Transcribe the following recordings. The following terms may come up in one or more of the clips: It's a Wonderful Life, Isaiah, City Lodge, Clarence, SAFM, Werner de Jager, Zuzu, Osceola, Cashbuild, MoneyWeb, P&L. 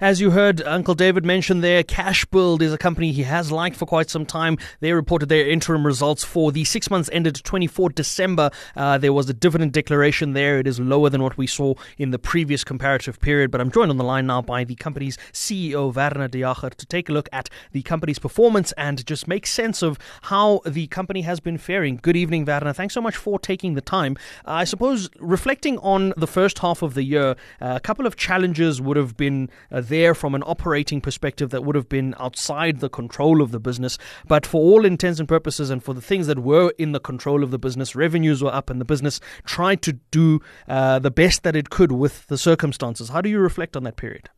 As you heard Uncle David mention there, Cashbuild is a company he has liked for quite some time. They reported their interim results for the 6 months ended 24 December. There was a dividend declaration there. It is lower than what we saw in the previous comparative period. But I'm joined on the line now by the company's CEO, Werner de Jager, to take a look at the company's performance and just make sense of how the company has been faring. Good evening, Werner. Thanks so much for taking the time. I suppose reflecting on the first half of the year, a couple of challenges would have been there from an operating perspective that would have been outside the control of the business. But for all intents and purposes and for the things that were in the control of the business, revenues were up and the business tried to do the best that it could with the circumstances. How do you reflect on that period?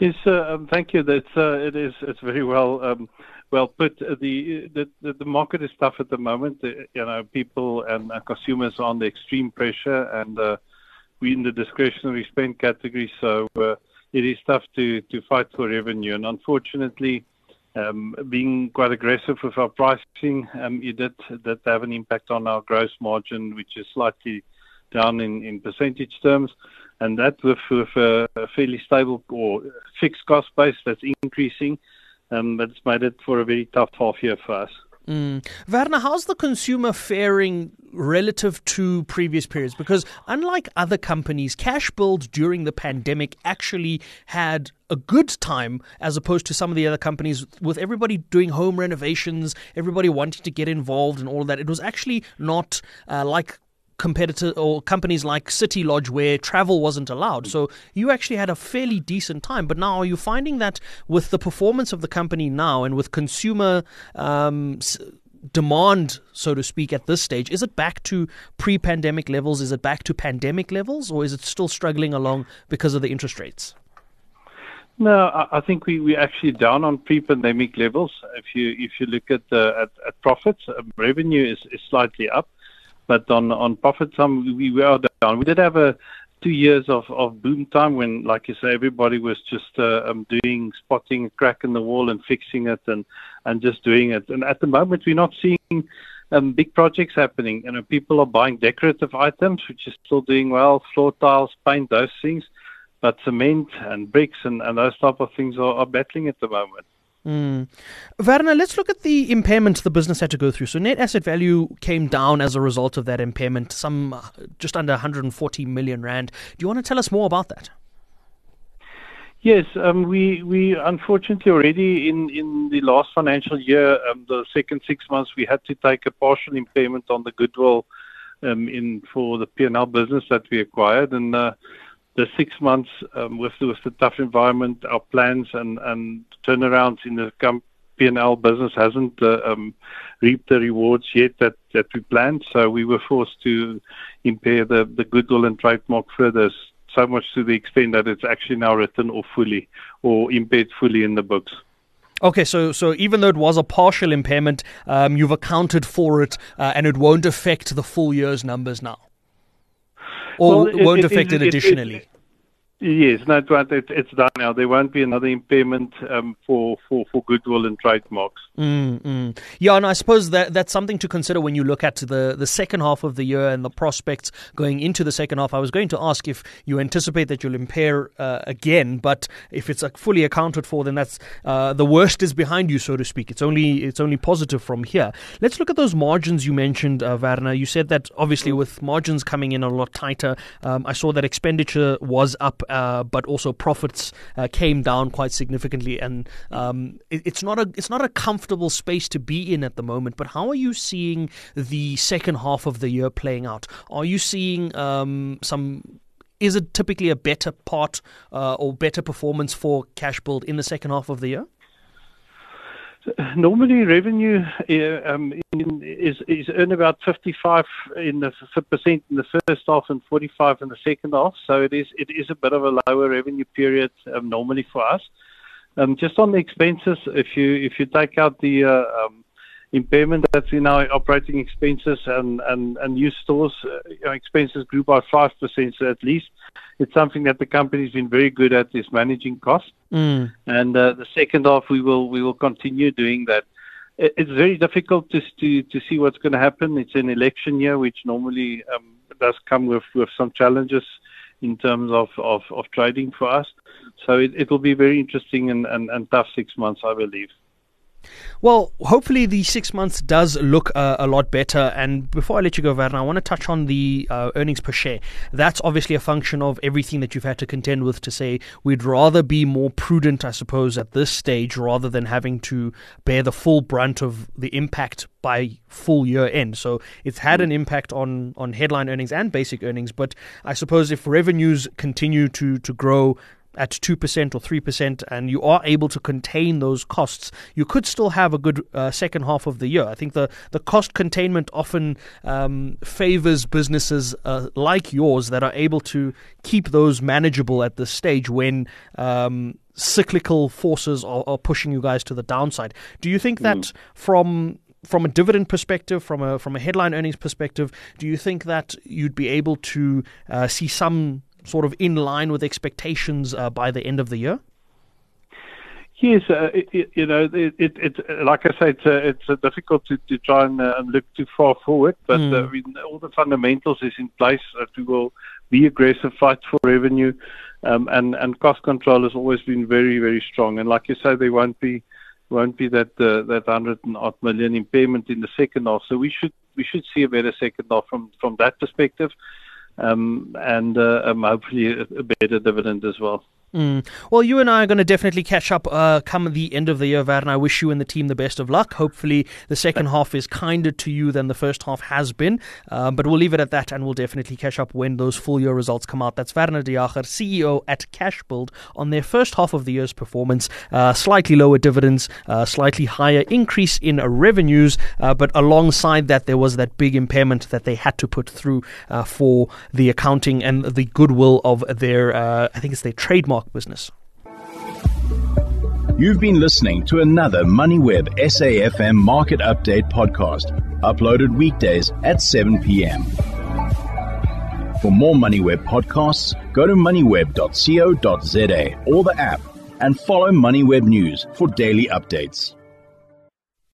Yes, thank you. It's very well well put. The market is tough at the moment. People and consumers are under extreme pressure and we in the discretionary spend category, so it is tough to fight for revenue. And unfortunately, being quite aggressive with our pricing, it did have an impact on our gross margin, which is slightly down in percentage terms. And that with a fairly stable or fixed cost base that's increasing, that's made it for a very tough half year for us. Werner, how's the consumer faring relative to previous periods? Because unlike other companies, Cashbuild during the pandemic actually had a good time as opposed to some of the other companies with everybody doing home renovations, everybody wanting to get involved and all that. It was actually not like competitors or companies like City Lodge where travel wasn't allowed. So you actually had a fairly decent time. But now are you finding that with the performance of the company now and with consumer demand, so to speak, at this stage, is it back to pre-pandemic levels? Is it back to pandemic levels? Or is it still struggling along because of the interest rates? No, I think we're actually down on pre-pandemic levels. If you look at profits, revenue is slightly up. But on profit, we were down. We did have 2 years of boom time when, like you say, everybody was just spotting a crack in the wall and fixing it and just doing it. And at the moment, we're not seeing big projects happening. People are buying decorative items, which is still doing well, floor tiles, paint, those things. But cement and bricks and those type of things are battling at the moment. Werner, let's look at the impairment the business had to go through. So net asset value came down as a result of that impairment, some just under 140 million rand. Do you want to tell us more about that? Yes, we unfortunately already in the last financial year, the second 6 months, we had to take a partial impairment on the goodwill for the P&L business that we acquired. And the 6 months with the tough environment, our plans and turnarounds in the P&L business hasn't reaped the rewards yet that we planned. So we were forced to impair the goodwill and trademark further, so much to the extent that it's actually now written off fully or impaired fully in the books. Okay, so even though it was a partial impairment, you've accounted for it and it won't affect the full year's numbers now? Or well, won't affect it additionally? Yes, no, it's done now. There won't be another impairment for goodwill and trademarks. Yeah, and I suppose that's something to consider when you look at the second half of the year and the prospects going into the second half. I was going to ask if you anticipate that you'll impair again, but if it's fully accounted for, then that's the worst is behind you, so to speak. It's only positive from here. Let's look at those margins you mentioned, Werner. You said that obviously with margins coming in a lot tighter, I saw that expenditure was up. But also profits came down quite significantly, and it's not a comfortable space to be in at the moment. But how are you seeing the second half of the year playing out? Are you seeing Is it typically a better part or better performance for Cashbuild in the second half of the year? Normally, revenue is earned about 55% in the first half and 45% in the second half. So it is a bit of a lower revenue period normally for us. Just on the expenses, if you take out the impairment that's in our operating expenses and new stores, expenses grew by 5%. So at least it's something that the company's been very good at, is managing costs. And the second half, we will continue doing that. It's very difficult to see what's going to happen. It's an election year, which normally does come with some challenges in terms of trading for us. So it will be very interesting and tough 6 months, I believe. Well, hopefully the 6 months does look a lot better. And before I let you go, Werner, I want to touch on the earnings per share. That's obviously a function of everything that you've had to contend with, to say we'd rather be more prudent, I suppose, at this stage, rather than having to bear the full brunt of the impact by full year end. So it's had an impact on headline earnings and basic earnings. But I suppose if revenues continue to grow at 2% or 3%, and you are able to contain those costs, you could still have a good second half of the year. I think the cost containment often favors businesses like yours that are able to keep those manageable at this stage when cyclical forces are pushing you guys to the downside. Do you think that from a dividend perspective, from a headline earnings perspective, do you think that you'd be able to see some sort of in line with expectations by the end of the year? Yes, like I say, it's difficult to try and look too far forward, but all the fundamentals is in place that we will be aggressive, fight for revenue, and cost control has always been very, very strong. And like you say, there won't be that 100 million impairment in the second half. So we should see a better second half from that perspective. And hopefully a better dividend as well. Well, you and I are going to definitely catch up come the end of the year, Werner. I wish you and the team the best of luck. Hopefully the second half is kinder to you than the first half has been. But we'll leave it at that, and we'll definitely catch up when those full year results come out. That's Werner de Jager, CEO at Cashbuild, on their first half of the year's performance. Slightly lower dividends, slightly higher increase in revenues. But alongside that, there was that big impairment that they had to put through for the accounting and the goodwill of their, I think it's their trademark business. You've been listening to another MoneyWeb SAFM Market Update podcast, uploaded weekdays at 7 p.m. For more MoneyWeb podcasts, go to moneyweb.co.za or the app, and follow MoneyWeb News for daily updates.